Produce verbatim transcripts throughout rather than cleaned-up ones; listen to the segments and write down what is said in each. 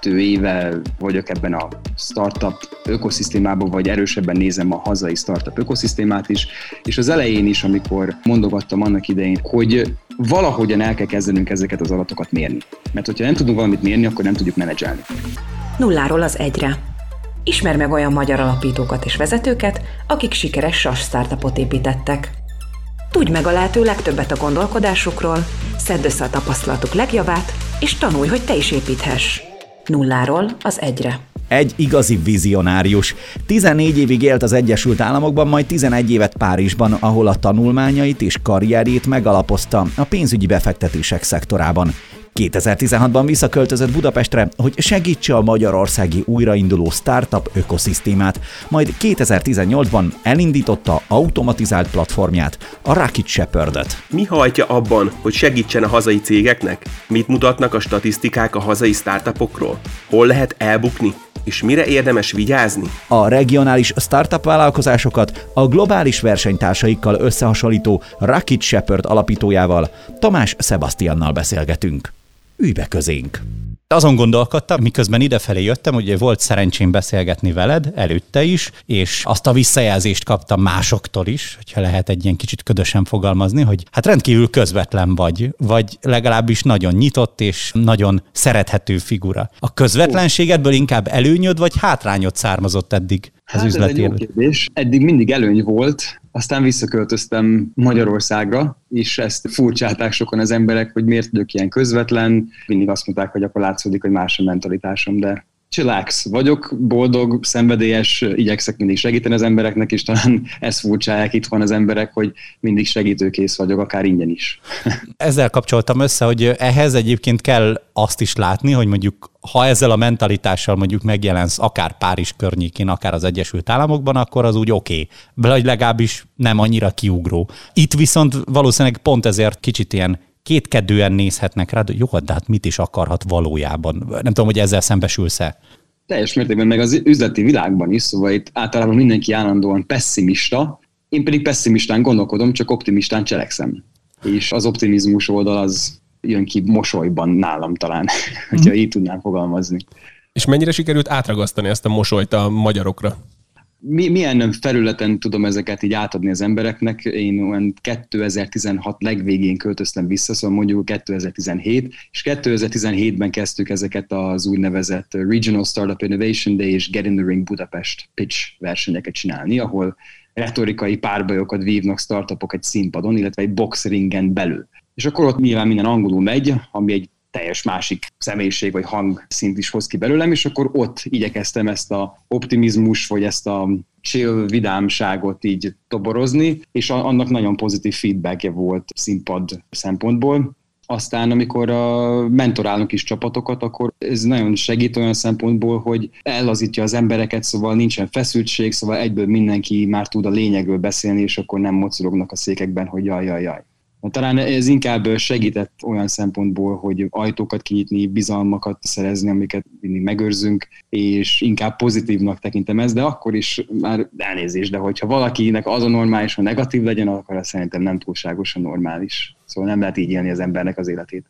kettő éve vagyok ebben a startup ökoszisztémában, vagy erősebben nézem a hazai startup ökoszisztémát is, és az elején is, amikor mondogattam annak idején, hogy valahogyan el kell kezdenünk ezeket az adatokat mérni. Mert hogyha nem tudunk valamit mérni, akkor nem tudjuk menedzselni. Nulláról az egyre. Ismer meg olyan magyar alapítókat és vezetőket, akik sikeres SaaS startupot építettek. Tudj meg a lehető legtöbbet a gondolkodásukról, szedd össze a tapasztalatuk legjavát, és tanulj, hogy te is építhess. Nulláról az egyre. Egy igazi vizionárius. tizennégy évig élt az Egyesült Államokban, majd tizenegy évet Párizsban, ahol a tanulmányait és karrierjét megalapozta a pénzügyi befektetések szektorában. kétezer-tizenhatban visszaköltözött Budapestre, hogy segítse a magyarországi újrainduló startup ökoszisztémát, majd kétezer-tizennyolcban elindította automatizált platformját, a Rocket Shepherdöt. Mi hajtja abban, hogy segítsen a hazai cégeknek? Mit mutatnak a statisztikák a hazai startupokról? Hol lehet elbukni? És mire érdemes vigyázni? A regionális startup vállalkozásokat a globális versenytársaikkal összehasonlító Rocket Shepherd alapítójával, Tamás Sebastiannal beszélgetünk. Ülj be közénk! Azon gondolkodtam, miközben idefelé jöttem, hogy volt szerencsém beszélgetni veled előtte is, és azt a visszajelzést kaptam másoktól is, hogyha lehet egy ilyen kicsit ködösen fogalmazni, hogy hát rendkívül közvetlen vagy, vagy legalábbis nagyon nyitott és nagyon szerethető figura. A közvetlenségedből inkább előnyöd vagy hátrányod származott eddig az üzletében? Hát ez egy jó kérdés. Eddig mindig előny volt. Aztán visszaköltöztem Magyarországra, és ezt furcsálták sokan az emberek, hogy miért vagyok ilyen közvetlen. Mindig azt mondták, hogy akkor látszódik, hogy más a mentalitásom, de chillax vagyok, boldog, szenvedélyes, igyekszek mindig segíteni az embereknek, és talán ezt furcsálják itthon az emberek, hogy mindig segítőkész vagyok, akár ingyen is. Ezzel kapcsoltam össze, hogy ehhez egyébként kell azt is látni, hogy mondjuk ha ezzel a mentalitással mondjuk megjelensz akár Párizs környékén, akár az Egyesült Államokban, akkor az úgy oké, vagy legalábbis nem annyira kiugró. Itt viszont valószínűleg pont ezért kicsit ilyen kétkedően nézhetnek rád, hogy jó, de hát mit is akarhat valójában. Nem tudom, hogy ezzel szembesülsz-e. Teljes mértékben, meg az üzleti világban is, szóval itt általában mindenki állandóan pessimista, én pedig pessimistán gondolkodom, csak optimistán cselekszem. És az optimizmus oldal az jön ki mosolyban nálam talán, mm. hogyha így tudnám fogalmazni. És mennyire sikerült átragasztani ezt a mosolyt a magyarokra? Milyen felületen tudom ezeket így átadni az embereknek? Én olyan kétezer-tizenhat legvégén költöztem vissza, szóval mondjuk kétezer-tizenhét, és kétezer-tizenhétben kezdtük ezeket az úgynevezett Regional Startup Innovation Day és Get in the Ring Budapest pitch versenyeket csinálni, ahol retorikai párbajokat vívnak startupok egy színpadon, illetve egy boxringen belül. És akkor ott nyilván minden angolul megy, ami egy teljes másik személyiség vagy hangszint is hoz ki belőlem, és akkor ott igyekeztem ezt a optimizmus, vagy ezt a chill vidámságot így toborozni, és annak nagyon pozitív feedbackje volt színpad szempontból. Aztán, amikor mentorálunk is csapatokat, akkor ez nagyon segít olyan szempontból, hogy ellazítja az embereket, szóval nincsen feszültség, szóval egyből mindenki már tud a lényegről beszélni, és akkor nem mocorognak a székekben, hogy jaj, jaj, jaj. Talán ez inkább segített olyan szempontból, hogy ajtókat kinyitni, bizalmakat szerezni, amiket mindig megőrzünk, és inkább pozitívnak tekintem ezt, de akkor is már elnézést, de hogyha valakinek az a normális, ha negatív legyen, akkor ez szerintem nem túlságosan normális. Szóval nem lehet így élni az embernek az életét.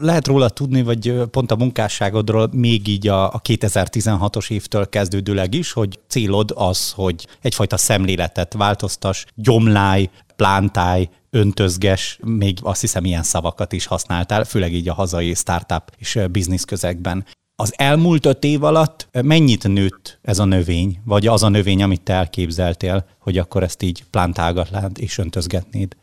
Lehet róla tudni, vagy pont a munkásságodról még így a, a kétezer-tizenhatos évtől kezdődőleg is, hogy célod az, hogy egyfajta szemléletet változtass, gyomlálj, plántálj, öntözges, még azt hiszem ilyen szavakat is használtál, főleg így a hazai startup és biznisz közegben. Az elmúlt öt év alatt mennyit nőtt ez a növény, vagy az a növény, amit te elképzeltél, hogy akkor ezt így plántálgatnád és öntözgetnéd?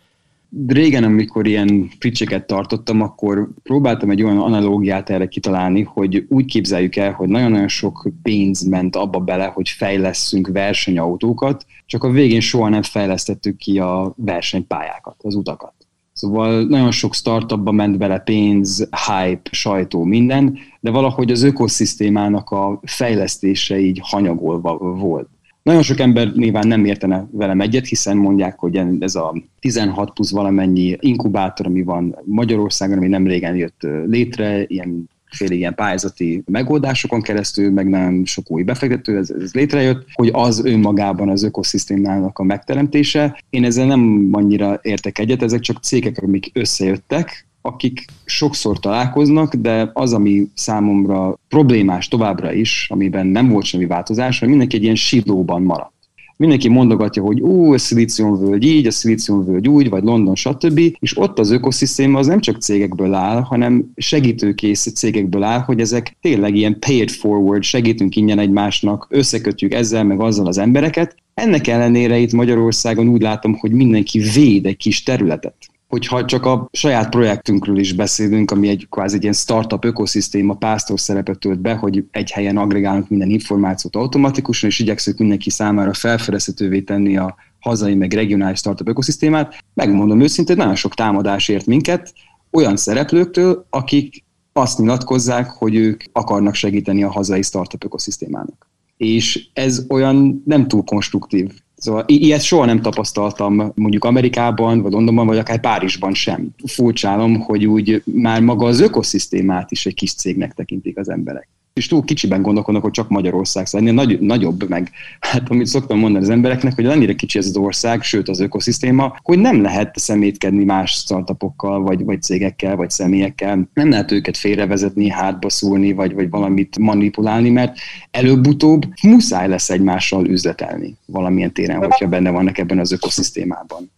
Régen, amikor ilyen pitcheket tartottam, akkor próbáltam egy olyan analógiát erre kitalálni, hogy úgy képzeljük el, hogy nagyon-nagyon sok pénz ment abba bele, hogy fejlesszünk versenyautókat, csak a végén soha nem fejlesztettük ki a versenypályákat, az utakat. Szóval nagyon sok startupba ment bele pénz, hype, sajtó, minden, de valahogy az ökoszisztémának a fejlesztése így hanyagolva volt. Nagyon sok ember nyilván nem értene velem egyet, hiszen mondják, hogy ez a tizenhat plusz valamennyi inkubátor, ami van Magyarországon, ami nem régen jött létre, ilyen félig ilyen pályázati megoldásokon keresztül, meg nem sok új befektető, ez, ez létrejött, hogy az önmagában az ökoszisztémának a megteremtése. Én ezzel nem annyira értek egyet, ezek csak cégek, amik összejöttek, akik sokszor találkoznak, de az, ami számomra problémás továbbra is, amiben nem volt semmi változás, hogy mindenki egy ilyen silóban maradt. Mindenki mondogatja, hogy ó, a Szilíciumvölgy így, a Szilíciumvölgy úgy, vagy London, stb. És ott az ökoszisztéma az nem csak cégekből áll, hanem segítőkész cégekből áll, hogy ezek tényleg ilyen pay it forward, segítünk ingyen egymásnak, összekötjük ezzel meg azzal az embereket. Ennek ellenére itt Magyarországon úgy látom, hogy mindenki véd egy kis területet. Hogyha csak a saját projektünkről is beszélünk, ami egy kvázi egy ilyen startup ökoszisztéma pásztor szerepet tölt be, hogy egy helyen agregálunk minden információt automatikusan, és igyekszünk mindenki számára felfedezhetővé tenni a hazai meg regionális startup ökoszisztémát. Megmondom őszintén, nagyon sok támadás ért minket olyan szereplőktől, akik azt nyilatkozzák, hogy ők akarnak segíteni a hazai startup ökoszisztémának. És ez olyan nem túl konstruktív. Szóval i- ilyet soha nem tapasztaltam mondjuk Amerikában, vagy Londonban, vagy akár Párizsban sem. Furcsálom, hogy úgy már maga az ökoszisztémát is egy kis cégnek tekintik az emberek. És túl kicsiben gondolkodnak, hogy csak Magyarország, szóval ennél nagy- nagyobb meg. Hát amit szoktam mondani az embereknek, hogy annyira kicsi ez az ország, sőt az ökoszisztéma, hogy nem lehet szemétkedni más startupokkal, vagy, vagy cégekkel, vagy személyekkel. Nem lehet őket félrevezetni, hátba szúrni, vagy, vagy valamit manipulálni, mert előbb-utóbb muszáj lesz egymással üzletelni valamilyen téren, hogyha benne vannak ebben az ökoszisztémában.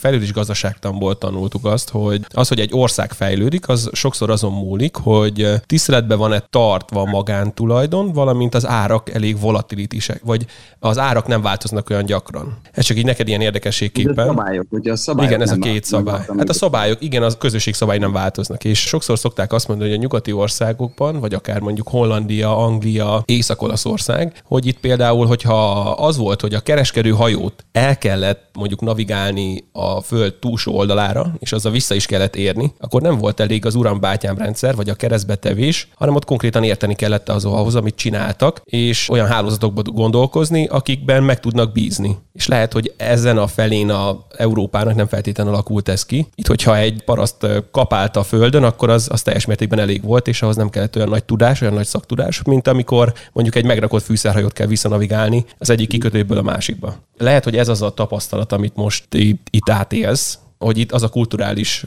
Fejlődés gazdaságtanból tanultuk azt, hogy az, hogy egy ország fejlődik, az sokszor azon múlik, hogy tiszteletben van-e tartva magántulajdon, valamint az árak elég volatilitisek, vagy az árak nem változnak olyan gyakran. Ez csak így neked ilyen érdekességképpen. A szabályok, ugye a szabályok. Igen, ez a két szabály. Hát a szabályok, igen, a közösség szabály nem változnak, és sokszor szokták azt mondani, hogy a nyugati országokban, vagy akár mondjuk Hollandia, Anglia, Észak-Olaszország, hogy itt például, hogyha az volt, hogy a kereskedő hajót el kellett mondjuk navigálni a a föld túlsó oldalára, és azzal vissza is kellett érni, akkor nem volt elég az uram-bátyám rendszer, vagy a keresztbetevés, hanem ott konkrétan érteni kellett azhoz, amit csináltak, és olyan hálózatokba gondolkozni, akikben meg tudnak bízni. És lehet, hogy ezen a felén a Európának nem feltétlenül alakult ez ki. Itt, hogyha egy paraszt kapált a földön, akkor az, az teljes mértékben elég volt, és ahhoz nem kellett olyan nagy tudás, olyan nagy szaktudás, mint amikor mondjuk egy megrakott fűszerhajót kell visszanavigálni az egyik kikötőből a másikba. Lehet, hogy ez az a tapasztalat, amit most itt, itt átélsz, hogy itt az a kulturális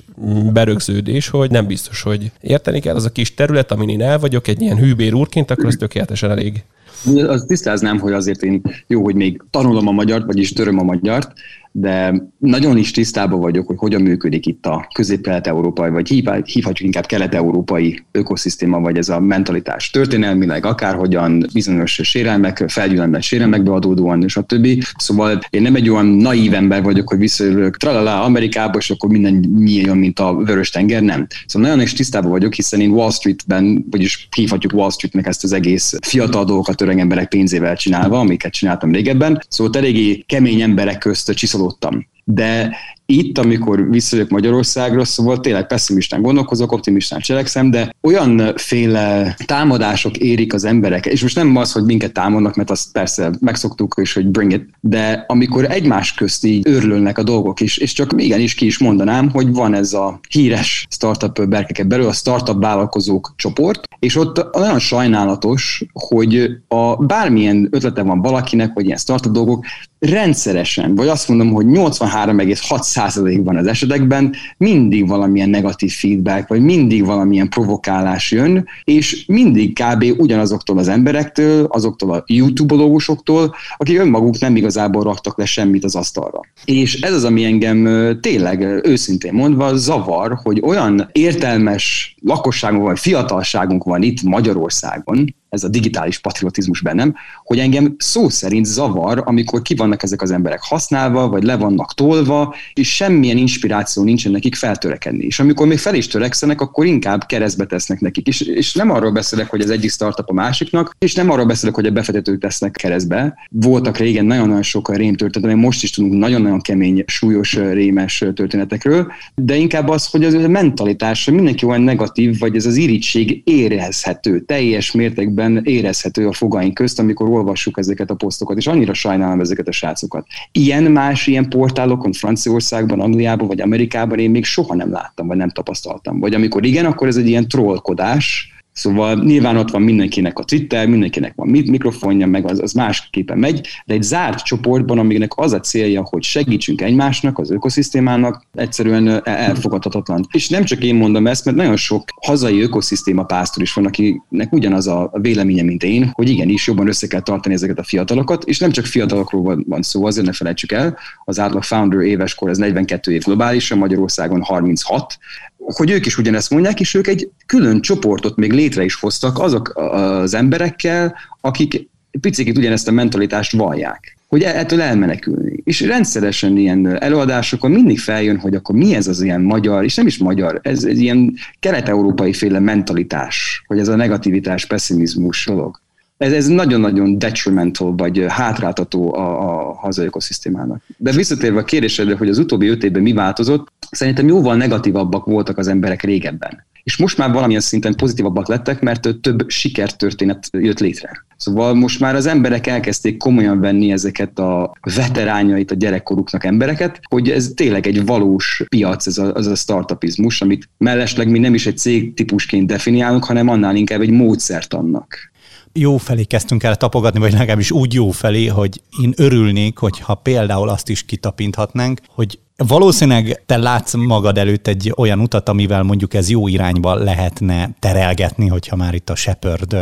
berögződés, hogy nem biztos, hogy érteni kell, az a kis terület, amin én el vagyok, egy ilyen hűbér úrként, akkor az tökéletesen elég. Azt tisztáznám, hogy azért én jó, hogy még tanulom a magyart, vagyis töröm a magyart, de nagyon is tisztában vagyok, hogy hogyan működik itt a közép-kelet-európai, vagy hívhatjuk inkább kelet-európai ökoszisztéma, vagy ez a mentalitás történelmileg, akárhogyan, bizonyos sérelmek, felgyűlömlet sérelmekbe adódóan, stb. Szóval én nem egy olyan naív ember vagyok, hogy visszajövök tralala Amerikába, és akkor minden nyíljon, mint a Vörös-tenger, nem. Szóval nagyon is tisztában vagyok, hiszen én Wall Streetben, vagyis hívhatjuk Wall Streetnek ezt az egész fiatal dolgokat öreg emberek pénzével csinálva, amiket csináltam régebben. Szóval eléggé kemény emberek közt csiszolódtam. De itt, amikor visszajövök Magyarországra, szóval tényleg pessimistán gondolkozok, optimistán cselekszem, de olyanféle támadások érik az emberek, és most nem az, hogy minket támadnak, mert azt persze megszoktuk is, hogy bring it, de amikor egymás közt így őrlölnek a dolgok is, és csak igenis ki is mondanám, hogy van ez a híres startup berkeken belül, a startup vállalkozók csoport, és ott nagyon sajnálatos, hogy a bármilyen ötlete van valakinek, hogy ilyen startup dolgok, rendszeresen, vagy azt mondom, hogy nyolcvanhárom egész hat százalékban az esetekben mindig valamilyen negatív feedback, vagy mindig valamilyen provokálás jön, és mindig kb. Ugyanazoktól az emberektől, azoktól a YouTube-ológusoktól, akik önmaguk nem igazából raktak le semmit az asztalra. És ez az, ami engem tényleg őszintén mondva zavar, hogy olyan értelmes lakosságunk vagy fiatalságunk van itt Magyarországon, ez a digitális patriotizmus bennem, hogy engem szó szerint zavar, amikor ki vannak ezek az emberek használva, vagy le vannak tolva, és semmilyen inspiráció nincsen nekik feltörekedni. És amikor még fel is törekszenek, akkor inkább keresztbe tesznek nekik. És, és nem arról beszélek, hogy az egyik startup a másiknak, és nem arról beszélek, hogy a befektetők tesznek keresztbe. Voltak régen nagyon-nagyon sok rémtörténet, most is tudunk nagyon-nagyon kemény, súlyos, rémes történetekről, de inkább az, hogy az a mentalitás, mindenki olyan negatív, vagy ez az irítség érezhető, teljes mértékben érezhető a fogaink közt, amikor olvassuk ezeket a posztokat, és annyira sajnálom ezeket a srácokat. Ilyen más ilyen portálokon Franciaországban, Angliában vagy Amerikában én még soha nem láttam, vagy nem tapasztaltam. Vagy amikor igen, akkor ez egy ilyen trollkodás, Szóval nyilván ott van mindenkinek a Twitter, mindenkinek van mikrofonja, meg az, az másképpen megy, de egy zárt csoportban, aminek az a célja, hogy segítsünk egymásnak, az ökoszisztémának, egyszerűen elfogadhatatlan. És nem csak én mondom ezt, mert nagyon sok hazai ökoszisztéma pásztor is van, akinek ugyanaz a véleménye, mint én, hogy igenis jobban össze kell tartani ezeket a fiatalokat, és nem csak fiatalokról van szó, azért ne felejtsük el, az átlag founder éveskor az negyvenkét év globálisan, Magyarországon harminchat, hogy ők is ugyanezt mondják, és ők egy külön csoportot még létre is hoztak azok az emberekkel, akik picit ugyanezt a mentalitást vallják, hogy ettől elmenekülni. És rendszeresen ilyen előadásokon mindig feljön, hogy akkor mi ez az ilyen magyar, és nem is magyar, ez egy ilyen kelet-európai féle mentalitás, hogy ez a negativitás, pessimizmus dolog. Ez, ez nagyon-nagyon detrimental, vagy hátráltató a, a hazai ökoszisztémának. De visszatérve a kérdésedre, hogy az utóbbi öt évben mi változott, szerintem jóval negatívabbak voltak az emberek régebben. És most már valamilyen szinten pozitívabbak lettek, mert több sikertörténet jött létre. Szóval most már az emberek elkezdték komolyan venni ezeket a veterányait a gyerekkoruknak embereket, hogy ez tényleg egy valós piac, ez a, az a startupizmus, amit mellesleg mi nem is egy cégtípusként definiálunk, hanem annál inkább egy módszert annak. Jó felé kezdtünk el tapogatni, vagy legalábbis úgy jó felé, hogy én örülnék, hogyha például azt is kitapinthatnánk, hogy valószínűleg te látsz magad előtt egy olyan utat, amivel mondjuk ez jó irányba lehetne terelgetni, hogyha már itt a Shepherd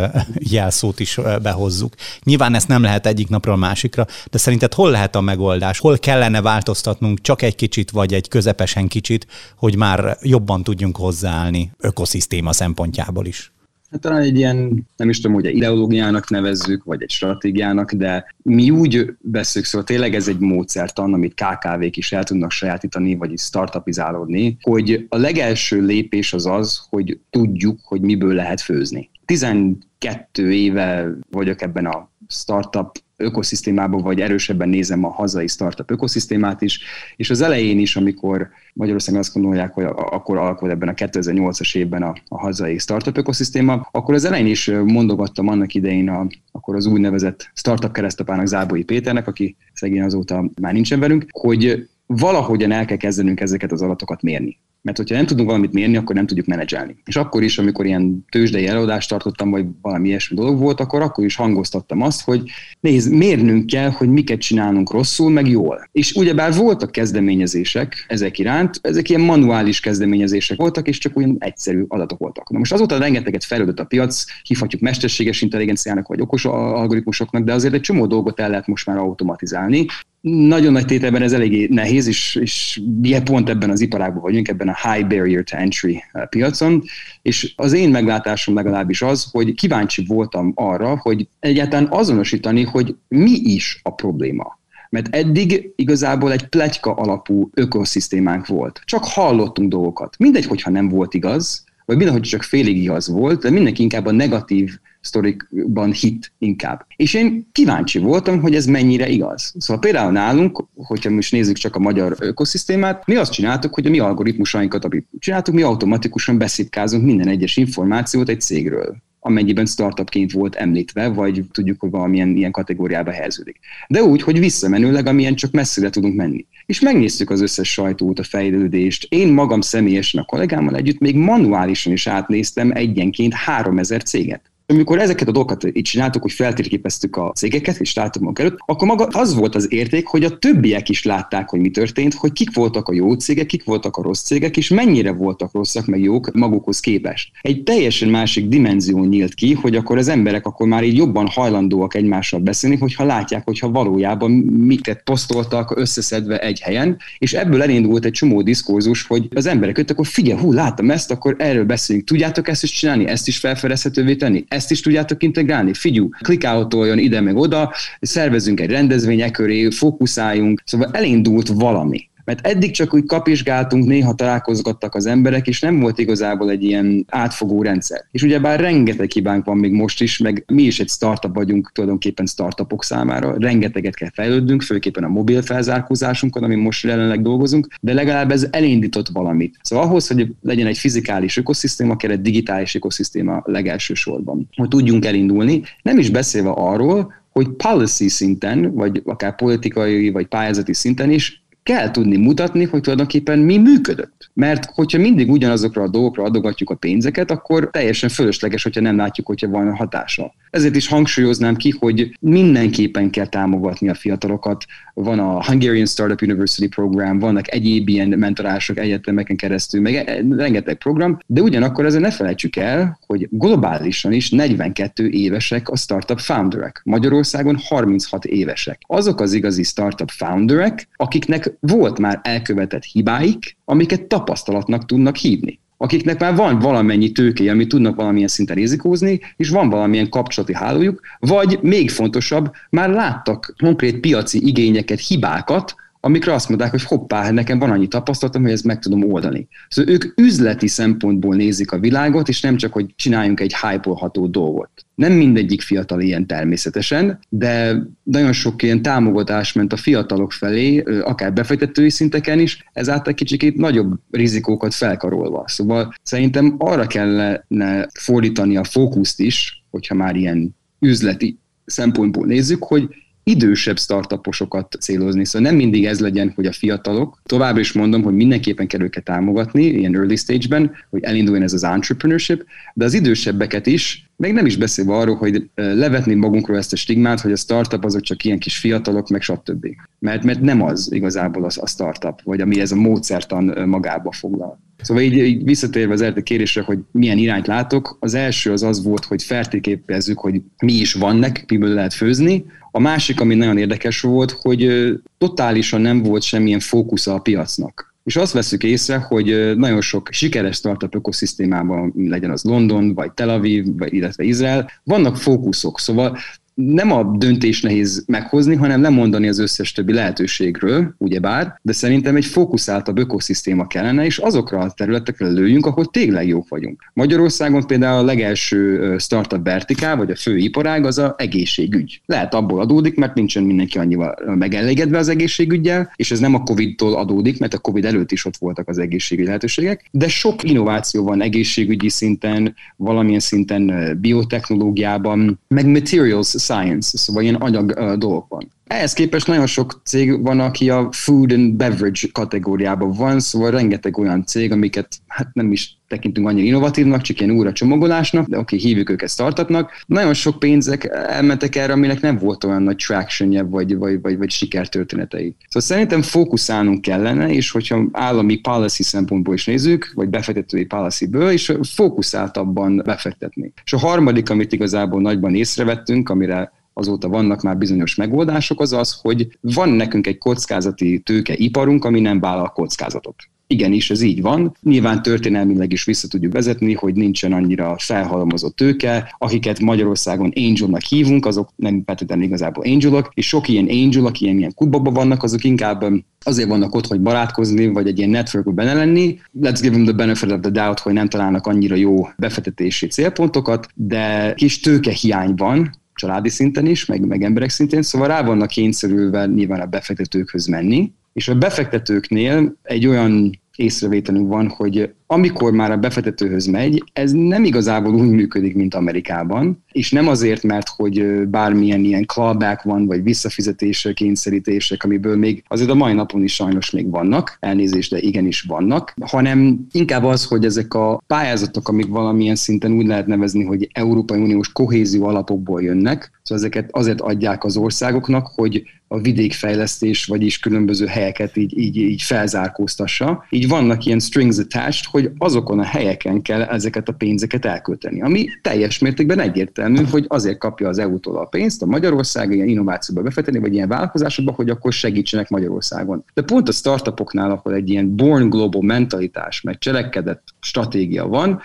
jelszót is behozzuk. Nyilván ezt nem lehet egyik napról másikra, de szerinted hol lehet a megoldás? Hol kellene változtatnunk csak egy kicsit, vagy egy közepesen kicsit, hogy már jobban tudjunk hozzáállni ökoszisztéma szempontjából is? Hát talán egy ilyen, nem is tudom, hogy egy ideológiának nevezzük, vagy egy stratégiának, de mi úgy beszélünk, szóval tényleg ez egy módszertan, amit ká ká vék is el tudnak sajátítani, vagy startupizálódni, hogy a legelső lépés az az, hogy tudjuk, hogy miből lehet főzni. tizenkét éve vagyok ebben a startup ökoszisztémában, vagy erősebben nézem a hazai startup ökoszisztémát is, és az elején is, amikor Magyarországon azt gondolják, hogy akkor alakult ebben a kétezer-nyolcas évben a, a hazai startup ökoszisztéma, akkor az elején is mondogattam annak idején a, akkor az úgynevezett startup keresztapának, Zábói Péternek, aki szegény azóta már nincsen velünk, hogy valahogyan el kell kezdenünk ezeket az adatokat mérni. Mert hogyha nem tudunk valamit mérni, akkor nem tudjuk menedzselni. És akkor is, amikor ilyen tőzsdei előadást tartottam, vagy valami ilyesmi dolog volt, akkor akkor is hangoztattam azt, hogy nézd, mérnünk kell, hogy miket csinálunk rosszul, meg jól. És ugyebár voltak kezdeményezések ezek iránt, ezek ilyen manuális kezdeményezések voltak, és csak olyan egyszerű adatok voltak. Na most azóta rengeteget fejlődött a piac, hívhatjuk mesterséges intelligenciának, vagy okos algoritmusoknak, de azért egy csomó dolgot el lehet most már automatizálni. Nagyon nagy tételben ez eléggé nehéz, és, és ilyen pont ebben az iparágban vagyunk, ebben a high barrier to entry piacon, és az én meglátásom legalábbis az, hogy kíváncsi voltam arra, hogy egyáltalán azonosítani, hogy mi is a probléma. Mert eddig igazából egy pletyka alapú ökoszisztémánk volt. Csak hallottunk dolgokat. Mindegy, hogyha nem volt igaz, vagy mindegy, hogy csak félig igaz volt, de mindenki inkább a negatív sztorikban hit inkább. És én kíváncsi voltam, hogy ez mennyire igaz. Szóval például nálunk, hogyha most nézzük csak a magyar ökoszisztémát, mi azt csináltuk, hogy a mi algoritmusainkat, amit csináltuk, mi automatikusan beszitkázunk minden egyes információt egy cégről, amennyiben startupként volt említve, vagy tudjuk, hogy valamilyen ilyen kategóriába helyeződik. De úgy, hogy visszamenőleg, amilyen csak messzire tudunk menni. És megnéztük az összes sajtót, a fejlődést. Én magam személyesen a kollégámmal együtt még manuálisan is átnéztem egyenként háromezer céget. Amikor ezeket a dolgokat így csináltuk, hogy feltérképeztük a cégeket, és láttuk magunk előtt, akkor maga az volt az érték, hogy a többiek is látták, hogy mi történt, hogy kik voltak a jó cégek, kik voltak a rossz cégek, és mennyire voltak rosszak, meg jók magukhoz képest. Egy teljesen másik dimenzió nyílt ki, hogy akkor az emberek akkor már így jobban hajlandóak egymással beszélni, hogyha látják, hogyha valójában miket posztoltak összeszedve egy helyen, és ebből elindult egy csomó diskurzus, hogy az emberek jöttek, akkor figyelj, hú, láttam ezt, akkor erről beszélünk, tudjátok ezt is csinálni, ezt is felfedezhetővé tenni. Ezt is tudjátok integrálni? Figyú, klikáltoljon ide meg oda, szervezünk egy rendezvény köré, fókuszáljunk. Szóval elindult valami. Mert eddig csak úgy kapizsgáltunk, néha találkozgattak az emberek, és nem volt igazából egy ilyen átfogó rendszer. És ugyebár rengeteg hibánk van még most is, meg mi is egy startup vagyunk tulajdonképpen startupok számára, rengeteget kell fejlődnünk, főképpen a mobil felzárkózásunkon, amin most jelenleg dolgozunk, de legalább ez elindított valamit. Szóval ahhoz, hogy legyen egy fizikális ökoszisztéma, kell egy digitális ökoszisztéma legelső sorban, hogy tudjunk elindulni, nem is beszélve arról, hogy policy szinten, vagy akár politikai, vagy pályázati szinten is kell tudni mutatni, hogy tulajdonképpen mi működött. Mert hogyha mindig ugyanazokra a dolgokra adogatjuk a pénzeket, akkor teljesen fölösleges, hogyha nem látjuk, hogyha van hatása. Ezért is hangsúlyoznám ki, hogy mindenképpen kell támogatni a fiatalokat. Van a Hungarian Startup University program, vannak egyéb ilyen mentorások egyetemeken keresztül, meg rengeteg program, de ugyanakkor ezzel ne felejtsük el, hogy globálisan is negyvenkét évesek a startup founderek. Magyarországon harminchat évesek. Azok az igazi startup founderek, akiknek volt már elkövetett hibáik, amiket tapasztalatnak tudnak hívni. Akiknek már van valamennyi tőkéje, amit tudnak valamilyen szinten rizikózni, és van valamilyen kapcsolati hálójuk, vagy még fontosabb, már láttak konkrét piaci igényeket, hibákat, amikre azt mondták, hogy hoppá, nekem van annyi tapasztalatom, hogy ezt meg tudom oldani. Szóval ők üzleti szempontból nézik a világot, és nem csak, hogy csináljunk egy hype-olható dolgot. Nem mindegyik fiatal ilyen természetesen, de nagyon sok ilyen támogatás ment a fiatalok felé, akár befektetői szinteken is, ezáltal kicsikét nagyobb rizikókat felkarolva. Szóval szerintem arra kellene fordítani a fókuszt is, hogyha már ilyen üzleti szempontból nézzük, hogy idősebb startuposokat célozni. Szóval nem mindig ez legyen, hogy a fiatalok. Továbbra is mondom, hogy mindenképpen kell őket támogatni, ilyen early stage-ben, hogy elinduljon ez az entrepreneurship, de az idősebbeket is, meg nem is beszélve arról, hogy levetni magunkról ezt a stigmát, hogy a startup azok csak ilyen kis fiatalok, meg stb. Mert, mert nem az igazából az a startup, vagy ami ez a módszertan magába foglal. Szóval így, így visszatérve az eredeti kérdésre, hogy milyen irányt látok, az első az az volt, hogy feltérképezzük, hogy mi is van nekik, miből lehet főzni. A másik, ami nagyon érdekes volt, hogy totálisan nem volt semmilyen fókusza a piacnak. És azt veszük észre, hogy nagyon sok sikeres startup ökoszisztémában, legyen az London, vagy Tel Aviv, vagy illetve Izrael, vannak fókuszok, szóval nem a döntés nehéz meghozni, hanem lemondani az összes többi lehetőségről, ugyebár, de szerintem egy fókuszáltabb ökoszisztéma kellene, és azokra a területekre lőjünk, ahol tényleg jók vagyunk. Magyarországon például a legelső startup vertikál, vagy a fő iparág az az egészségügy. Lehet abból adódik, mert nincsen mindenki annyival megelégedve az egészségügyel, és ez nem a Covid-tól adódik, mert a Covid előtt is ott voltak az egészségügyi lehetőségek, de sok innováció van egészségügyi szinten, valamilyen szinten biotechnológiában, meg materials science, szóval ilyen anyag uh, dolog van. Ehhez képest nagyon sok cég van, aki a food and beverage kategóriában van, szóval rengeteg olyan cég, amiket hát nem is tekintünk annyira innovatívnak, csak ilyen újra csomagolásnak, de oké, okay, hívjuk őket startupnak. Nagyon sok pénzek elmentek erre, aminek nem volt olyan nagy traction-je, vagy, vagy, vagy, vagy sikertörténetei. Szóval szerintem fókuszálnunk kellene, és hogyha állami policy szempontból is nézzük, vagy befektetői policyből, és fókuszáltabban befektetni. És a harmadik, amit igazából nagyban észrevettünk, amire azóta vannak már bizonyos megoldások, az az, hogy van nekünk egy kockázati tőkeiparunk, ami nem vállal kockázatot. Igenis, ez így van. Nyilván történelmileg is vissza tudjuk vezetni, hogy nincsen annyira felhalmozott tőke, akiket Magyarországon angelnak hívunk, azok nem feltétlenül igazából angelok, és sok ilyen angel, aki ilyen, ilyen kubakban vannak, azok inkább azért vannak ott, hogy barátkozni, vagy egy ilyen networkbe benne lenni. Let's give them the benefit of the doubt, hogy nem találnak annyira jó befektetési célpontokat, de kis tőkehiány van, családi szinten is, meg, meg emberek szintén, szóval rá vannak kényszerülve nyilván a befektetőkhöz menni, és a befektetőknél egy olyan észrevételünk van, hogy amikor már a befektetőhöz megy, ez nem igazából úgy működik, mint Amerikában, és nem azért, mert hogy bármilyen ilyen clawback van, vagy visszafizetések, kényszerítések, amiből még azért a mai napon is sajnos még vannak, elnézést, de igenis vannak, hanem inkább az, hogy ezek a pályázatok, amik valamilyen szinten úgy lehet nevezni, hogy Európai Uniós kohézió alapokból jönnek, szóval ezeket azért adják az országoknak, hogy a vidékfejlesztés, vagyis különböző helyeket így, így, így felzárkóztassa. Így vannak ilyen strings attached, hogy azokon a helyeken kell ezeket a pénzeket elkölteni, ami teljes mértékben egyértelmű, hogy azért kapja az é u-tól a pénzt, a Magyarország ilyen innovációba befektetni, vagy ilyen vállalkozásokba, hogy akkor segítsenek Magyarországon. De pont a startupoknál, ahol egy ilyen born global mentalitás, meg cselekedett stratégia van,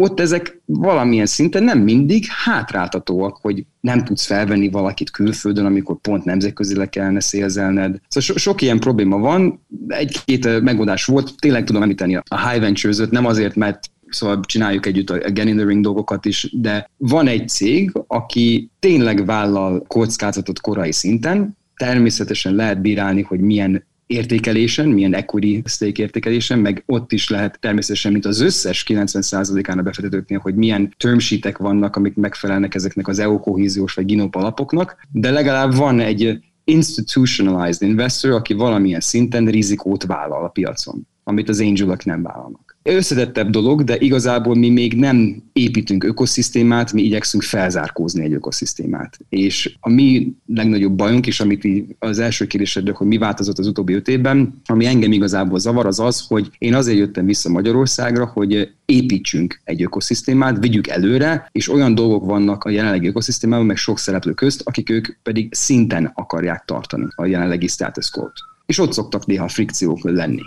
ott ezek valamilyen szinten nem mindig hátráltatóak, hogy nem tudsz felvenni valakit külföldön, amikor pont nemzetközileg kellene szélzelned. Szóval so- sok ilyen probléma van, egy-két megoldás volt, tényleg tudom említeni a High Ventures-öt, nem azért, mert szóval csináljuk együtt a Get in the Ring dolgokat is, de van egy cég, aki tényleg vállal kockázatot korai szinten, természetesen lehet bírálni, hogy milyen értékelésen, milyen equity stake értékelésen, meg ott is lehet természetesen, mint az összes kilencven százalékán a befektetőknél, hogy milyen term sheetek vannak, amik megfelelnek ezeknek az é u kohéziós vagy ginop alapoknak, de legalább van egy institutionalized investor, aki valamilyen szinten rizikót vállal a piacon, amit az angelek nem vállalnak. Összetettebb dolog, de igazából mi még nem építünk ökoszisztémát, mi igyekszünk felzárkózni egy ökoszisztémát. És a mi legnagyobb bajunk is, amit az első kérdésedről, hogy mi változott az utóbbi öt évben, ami engem igazából zavar, az az, hogy én azért jöttem vissza Magyarországra, hogy építsünk egy ökoszisztémát, vigyük előre, és olyan dolgok vannak a jelenlegi ökoszisztémában, meg sok szereplő közt, akik ők pedig szinten akarják tartani a jelenlegi status quo-t. És ott szoktak néha frikciók lenni.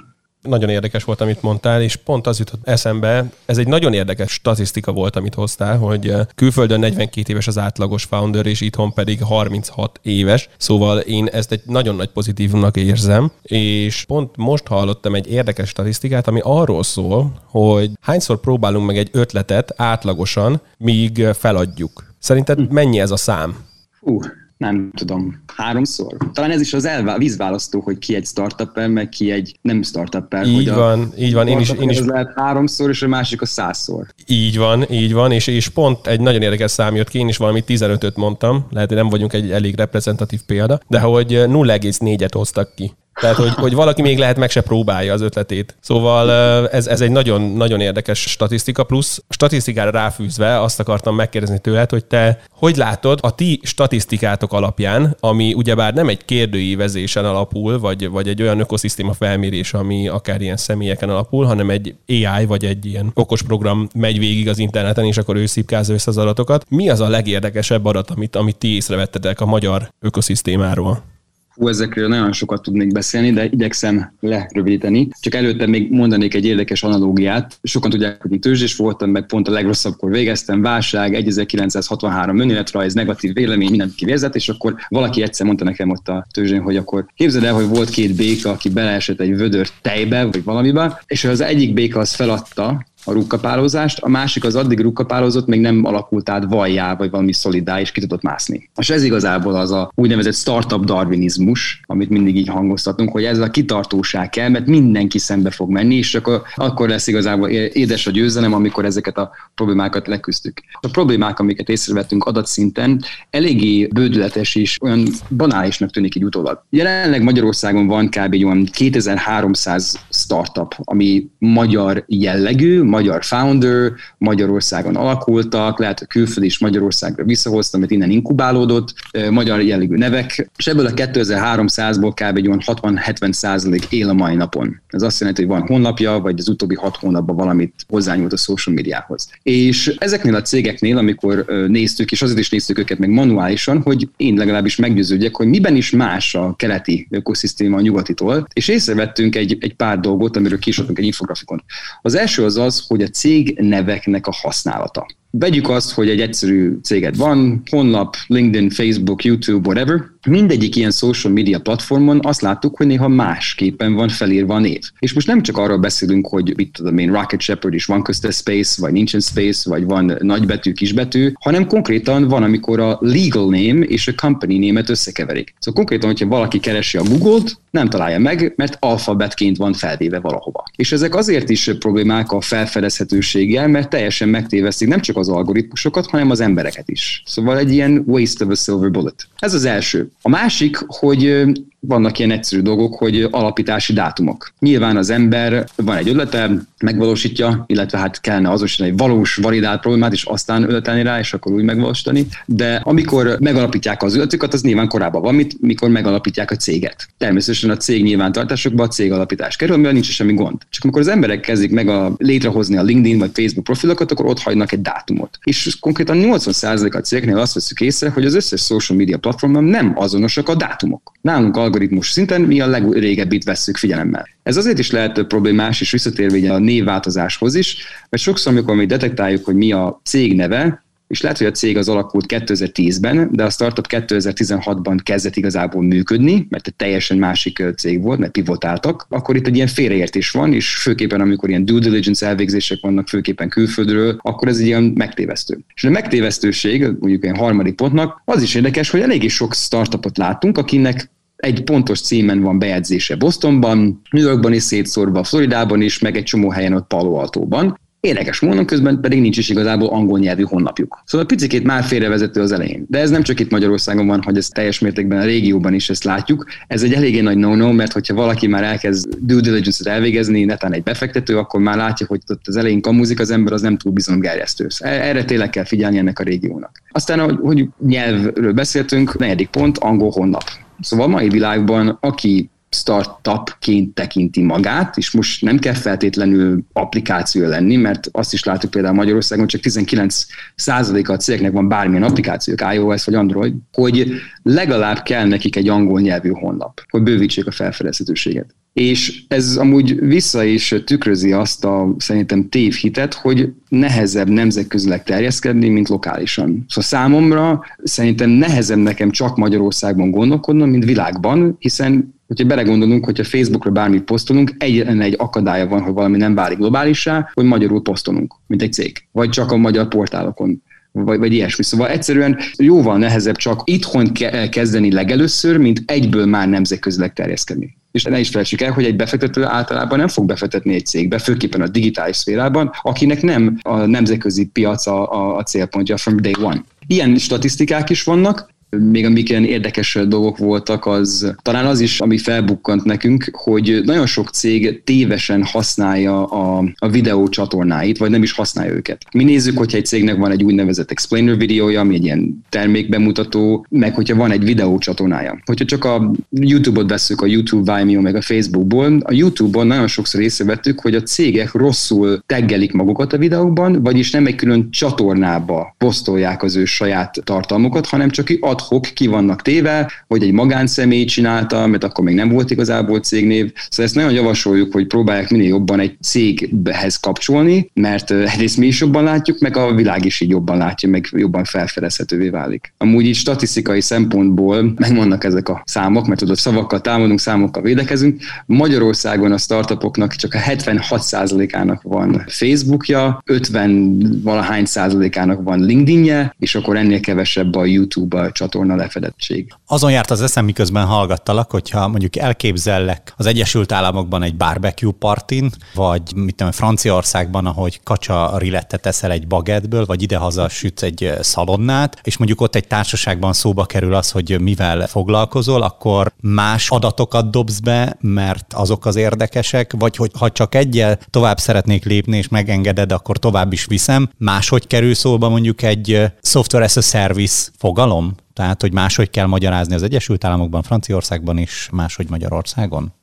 Nagyon érdekes volt, amit mondtál, és pont az jutott eszembe, ez egy nagyon érdekes statisztika volt, amit hoztál, hogy külföldön negyvenkét éves az átlagos founder, és itthon pedig harminchat éves, szóval én ezt egy nagyon nagy pozitívumnak érzem, és pont most hallottam egy érdekes statisztikát, ami arról szól, hogy hányszor próbálunk meg egy ötletet átlagosan, míg feladjuk. Szerinted mennyi ez a szám? Uh. Nem tudom, háromszor. Talán ez is az elvá- vízválasztó, hogy ki egy startupper, meg ki egy nem startupper. Így hogy van, így van. Én is, én is. Ez lehet háromszor, és a másik a százszor. Így van, így van, és, és pont egy nagyon érdekes szám jött ki, én is valami tizenötöt mondtam, lehet, hogy nem vagyunk egy elég reprezentatív példa, de hogy nulla egész négyet hoztak ki. Tehát, hogy, hogy valaki még lehet meg se próbálja az ötletét. Szóval ez, ez egy nagyon, nagyon érdekes statisztika, plusz statisztikára ráfűzve azt akartam megkérdezni tőled, hogy te hogy látod a ti statisztikátok alapján, ami ugyebár nem egy kérdőívezésen alapul, vagy, vagy egy olyan ökoszisztéma felmérés, ami akár ilyen személyeken alapul, hanem egy á i vagy egy ilyen okos program megy végig az interneten, és akkor ő szipkázza össze az adatokat. Mi az a legérdekesebb adat, amit, amit ti észrevettetek a magyar ökoszisztémáról? Hú, ezekről nagyon sokat tudnék beszélni, de igyekszem lerövidíteni. Csak előtte még mondanék egy érdekes analógiát. Sokan tudják, hogy én tőzsdés voltam, meg pont a legrosszabbkor végeztem, válság, ezerkilencszázhatvanhárom önéletrajz, negatív vélemény, mindenki vérzett, és akkor valaki egyszer mondta nekem ott a tőzsdén, hogy akkor képzeld el, hogy volt két béka, aki beleesett egy vödör tejbe, vagy valamibe, és az egyik béka az feladta a rukkapálózást, a másik az addig rukkapálózott, még nem alakult át vajjá, vagy valami szolidá, és ki tudott mászni. És ez igazából az a úgynevezett startup darwinizmus, amit mindig így hangoztatunk, hogy ez a kitartóság kell, mert mindenki szembe fog menni, és akkor, akkor lesz igazából édes a győzelem, amikor ezeket a problémákat leküzdtük. A problémák, amiket észrevettünk adatszinten, eléggé bődületes és olyan banálisnak tűnik így utólag. Jelenleg Magyarországon van kb. Olyan kétezer-háromszáz startup, ami magyar jellegű, magyar founder, Magyarországon alakultak, lehet, hogy külföld is Magyarországra visszahoztam, mert innen inkubálódott, magyar jellegű nevek, és ebből a kétezer-háromszázból kb. Egy olyan hatvan-hetven százalék él a mai napon. Ez azt jelenti, hogy van honlapja, vagy az utóbbi hat hónapban valamit hozzányúlt a social médiához. És ezeknél a cégeknél, amikor néztük, és azért is néztük őket meg manuálisan, hogy én legalábbis meggyőződjek, hogy miben is más a keleti ökoszisztéma a nyugatitól, és észrevettünk egy, egy pár dolgot, amiről kisoroltunk egy infografikon. Az első az az, hogy a cég neveknek a használata. Vegyük azt, hogy egy egyszerű céged van, honlap, LinkedIn, Facebook, YouTube, whatever. Mindegyik ilyen social media platformon azt láttuk, hogy néha másképpen van felírva a név. És most nem csak arról beszélünk, hogy itt tudom én, Rocket Shepherd is van közte space, vagy nincsen space, vagy van nagybetű, kisbetű, hanem konkrétan van, amikor a legal name és a company name-et összekeverik. Szóval konkrétan, hogyha valaki keresi a Google-t, nem találja meg, mert alfabetként van felvéve valahova. És ezek azért is problémák a felfedezhetőséggel, mert teljesen megtévesztik nem csak az algoritmusokat, hanem az embereket is. Szóval egy ilyen waste of a silver bullet. Ez az első. A másik, hogy vannak ilyen egyszerű dolgok, hogy alapítási dátumok. Nyilván az ember van egy ötlete, megvalósítja, illetve hát kellene azonosítani egy valós, validált problémát, és aztán ötletelni rá, és akkor úgy megvalósítani. De amikor megalapítják az ötletüket, az nyilván korábban van, mint mikor megalapítják a céget. Természetesen a cég nyilvántartásokban a cég alapítás kerül, mivel nincs semmi gond. Csak amikor az emberek kezdik meg a, létrehozni a LinkedIn vagy Facebook profilokat, akkor ott hagynak egy dátumot. És konkrétan nyolcvan százalék a cégnél azt veszük észre, hogy az összes social media platformon nem azonosak a dátumok. Nálunk algoritmus szinten mi a legrégebbit vesszük figyelemmel. Ez azért is lehet problémás, és visszatérve a névváltozáshoz is, mert sokszor, amikor mi detektáljuk, hogy mi a cég neve, és lehet, hogy a cég az alakult kétezer-tízben, de a startup kétezer-tizenhatban kezdett igazából működni, mert egy teljesen másik cég volt, mert pivotáltak, akkor itt egy ilyen félreértés van, és főképpen amikor ilyen due diligence elvégzések vannak, főképpen külföldről, akkor ez egy ilyen megtévesztő. És a megtévesztőség, mondjuk ilyen harmadik pontnak, az is érdekes, hogy eléggé sok startupot látunk, akinek egy pontos címen van bejegyzése Bostonban, New Yorkban is szétszórva, Floridában is, meg egy csomó helyen ott Palo Altóban. Érdekes módon közben pedig nincs is igazából angol nyelvű honlapjuk. Szóval picikét már félrevezető az elején. De ez nem csak itt Magyarországon van, hogy ez teljes mértékben a régióban is ezt látjuk. Ez egy eléggé nagy no-no, mert hogyha valaki már elkezd due diligence-et elvégezni, netán egy befektető, akkor már látja, hogy ott az elején kamuzik az ember, az nem túl bizongerjesztő. Erre tényleg kell figyelni ennek a régiónak. Aztán, ahogy nyelvről beszéltünk, negyedik pont, angol honlap. Szóval mai világban, aki startupként tekinti magát, és most nem kell feltétlenül applikáció lenni, mert azt is látjuk például Magyarországon, csak tizenkilenc százaléka a cégeknek van bármilyen applikációk, iOS vagy Android, hogy legalább kell nekik egy angol nyelvű honlap, hogy bővítsék a felfedezhetőséget. És ez amúgy vissza is tükrözi azt a szerintem tévhitet, hogy nehezebb nemzetközileg terjeszkedni, mint lokálisan. Szóval számomra szerintem nehezebb nekem csak Magyarországban gondolkodnom, mint világban, hiszen hogyha belegondolunk, hogyha Facebookra bármit posztolunk, egyetlen egy akadálya van, hogy valami nem válik globálissá, hogy magyarul posztolunk, mint egy cég, vagy csak a magyar portálokon. Vagy, vagy ilyesmi. Szóval egyszerűen jóval nehezebb csak itthon kezdeni legelőször, mint egyből már nemzetközileg terjeszkedni. És ne is felejtsük el, hogy egy befektető általában nem fog befektetni egy cégbe, főképpen a digitális szférában, akinek nem a nemzetközi piac a, a, a célpontja from day one. Ilyen statisztikák is vannak. Még amik ilyen érdekes dolgok voltak, az talán az is, ami felbukkant nekünk, hogy nagyon sok cég tévesen használja a, a videó csatornáit, vagy nem is használja őket. Mi nézzük, hogyha egy cégnek van egy úgynevezett explainer videója, ami egy ilyen termékbemutató, meg hogyha van egy videó csatornája. Hogyha csak a YouTube-ot veszük, a YouTube, Vimeo, meg a Facebookból, a YouTube-on nagyon sokszor észrevettük, hogy a cégek rosszul taggelik magukat a videókban, vagyis nem egy külön csatornába posztolják az ő saját tartalmukat, hanem csak ad hok ki vannak téve, hogy egy magánszemély csinálta, mert akkor még nem volt igazából cégnév. Szóval ezt nagyon javasoljuk, hogy próbálják minél jobban egy céghez kapcsolni, mert egyrészt mi is jobban látjuk, meg a világ is így jobban látja, meg jobban felfedezhetővé válik. Amúgy így statisztikai szempontból megvannak ezek a számok, mert tudod, szavakkal támadunk, számokkal védekezünk. Magyarországon a startupoknak csak a hetvenhat százalékának van Facebookja, ötven valahány százalékának van LinkedInje, és akkor ennél kevesebb a YouTube-a csatorna lefedettség. Azon járt az eszem, miközben hallgattalak, hogyha mondjuk elképzellek az Egyesült Államokban egy barbecue partin, vagy mit tudom, Franciaországban, ahogy kacsa rillettet eszel egy bagettből, vagy idehaza sütsz egy szalonnát, és mondjuk ott egy társaságban szóba kerül az, hogy mivel foglalkozol, akkor más adatokat dobsz be, mert azok az érdekesek, vagy hogy ha csak egyel tovább szeretnék lépni, és megengeded, akkor tovább is viszem. Máshogy kerül szóba mondjuk egy software as a service fogalom? Tehát, hogy máshogy kell magyarázni az Egyesült Államokban, Franciaországban és máshogy Magyarországon?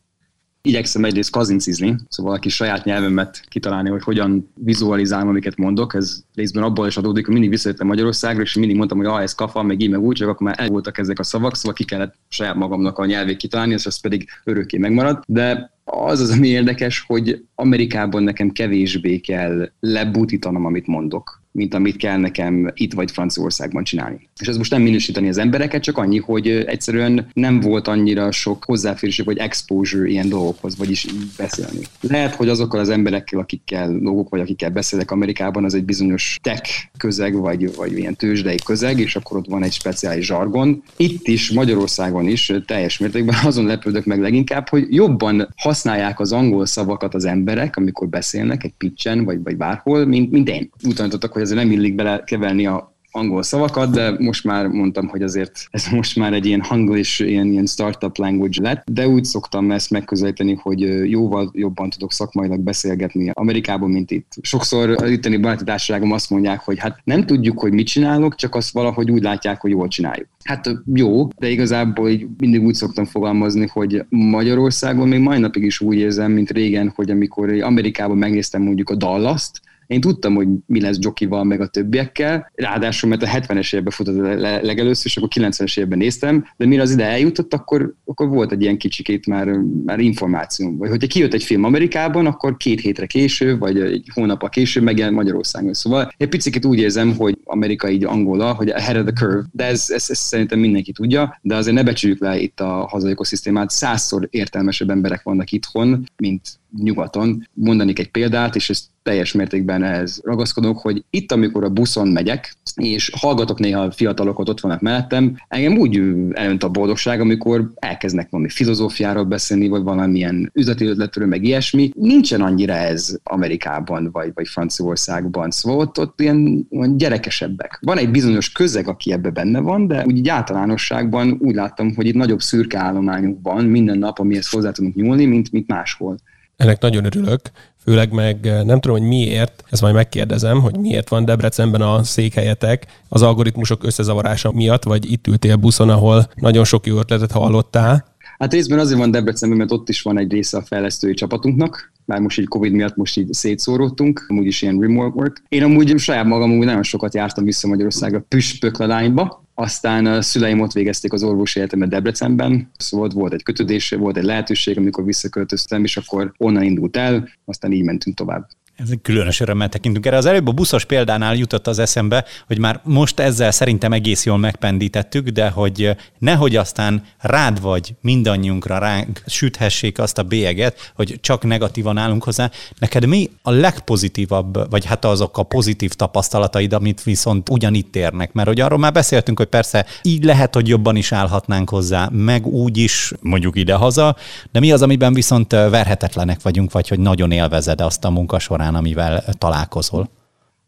Igyekszem egyrészt kazincizni, szóval aki saját nyelvemet kitalálni, hogy hogyan vizualizálom, amiket mondok. Ez részben abból is adódik, hogy mindig visszajöttem Magyarországra, és mindig mondtam, hogy ah, ez kafa, meg így, meg úgy, csak akkor már el voltak ezek a szavak, szóval ki kellett saját magamnak a nyelvét kitalálni, és ez pedig örökké megmarad. De az az, ami érdekes, hogy Amerikában nekem kevésbé kell lebutítanom, amit mondok, mint amit kell nekem itt vagy Franciaországban csinálni. És ez most nem minősíteni az embereket, csak annyi, hogy egyszerűen nem volt annyira sok hozzáférés vagy exposure ilyen dolgokhoz, vagyis beszélni. Lehet, hogy azokkal az emberekkel, akikkel dolgok, vagy akikkel beszélek Amerikában, az egy bizonyos tech közeg, vagy, vagy ilyen tőzsdei közeg, és akkor ott van egy speciális zsargon. Itt is, Magyarországon is teljes mértékben azon lepődök meg leginkább, hogy jobban használják az angol szavakat az emberek, amikor beszélnek egy pitchen, vagy, vagy bárhol, mint, mint én. Utanítottak, hogy azért nem illik belekeverni a angol szavakat, de most már mondtam, hogy azért ez most már egy ilyen hanglish, ilyen, ilyen startup language lett, de úgy szoktam ezt megközelíteni, hogy jóval jobban tudok szakmailag beszélgetni Amerikában, mint itt. Sokszor az itteni baráti társaságom azt mondják, hogy hát nem tudjuk, hogy mit csinálok, csak azt valahogy úgy látják, hogy jól csináljuk. Hát jó, de igazából így mindig úgy szoktam fogalmazni, hogy Magyarországon még mai napig is úgy érzem, mint régen, hogy amikor Amerikában megnéztem mondjuk a Dallast, én tudtam, hogy mi lesz Jokival, meg a többiekkel, ráadásul, mert a hetvenes években futott le- legelőször, és akkor kilencvenes években néztem, de mire az ide eljutott, akkor, akkor volt egy ilyen kicsikét már, már információm. Vagy hogyha kijött egy film Amerikában, akkor két hétre később, vagy egy hónappal később megjelent Magyarországon. Szóval egy picit úgy érzem, hogy Amerika így angola, hogy ahead of the curve, de ez, ez, ez szerintem mindenki tudja, de azért ne becsüljük le itt a hazai ökoszisztémát, százszor értelmesebb emberek vannak itthon, mint nyugaton. Mondanék egy példát, és ezt teljes mértékben ehhez ragaszkodok, hogy itt, amikor a buszon megyek, és hallgatok néha fiatalokat, ott vannak mellettem, engem úgy elönt a boldogság, amikor elkezdnek valami filozófiáról beszélni, vagy valamilyen üzleti ötletről, meg ilyesmi. Nincsen annyira ez Amerikában, vagy, vagy Franciaországban, szóval ott, ott ilyen gyerekesebbek. Van egy bizonyos közeg, aki ebbe benne van, de úgy általánosságban úgy láttam, hogy itt nagyobb szürke állományunk van minden nap, amihez hozzá tudunk nyúlni, mint, mint máshol. Ennek nagyon örülök, főleg meg nem tudom, hogy miért, ezt majd megkérdezem, hogy miért van Debrecenben a székhelyetek az algoritmusok összezavarása miatt, vagy itt ültél buszon, ahol nagyon sok jó ötletet hallottál. Hát részben azért van Debrecenben, mert ott is van egy része a fejlesztői csapatunknak, már most így Covid miatt most így szétszóródtunk, amúgy is ilyen remote work. Én amúgy saját magam amúgy nagyon sokat jártam vissza Magyarországra püspökladányba, aztán a szüleim ott végezték az orvosi egyetemet Debrecenben, szóval volt egy kötődés, volt egy lehetőség, amikor visszaköltöztem, és akkor onnan indult el, aztán így mentünk tovább. Ez egy különös örömmel tekintünk erre. Az előbb a buszos példánál jutott az eszembe, hogy már most ezzel szerintem egész jól megpendítettük, de hogy nehogy aztán rád vagy mindannyiunkra ránk süthessék azt a bélyeget, hogy csak negatívan állunk hozzá. Neked mi a legpozitívabb, vagy hát azok a pozitív tapasztalataid, amit viszont ugyanitt érnek? Mert hogy arról már beszéltünk, hogy persze így lehet, hogy jobban is állhatnánk hozzá, meg úgy is mondjuk ide-haza, de mi az, amiben viszont verhetetlenek vagyunk, vagy hogy nagyon élvezed azt a munka során, amivel találkozol?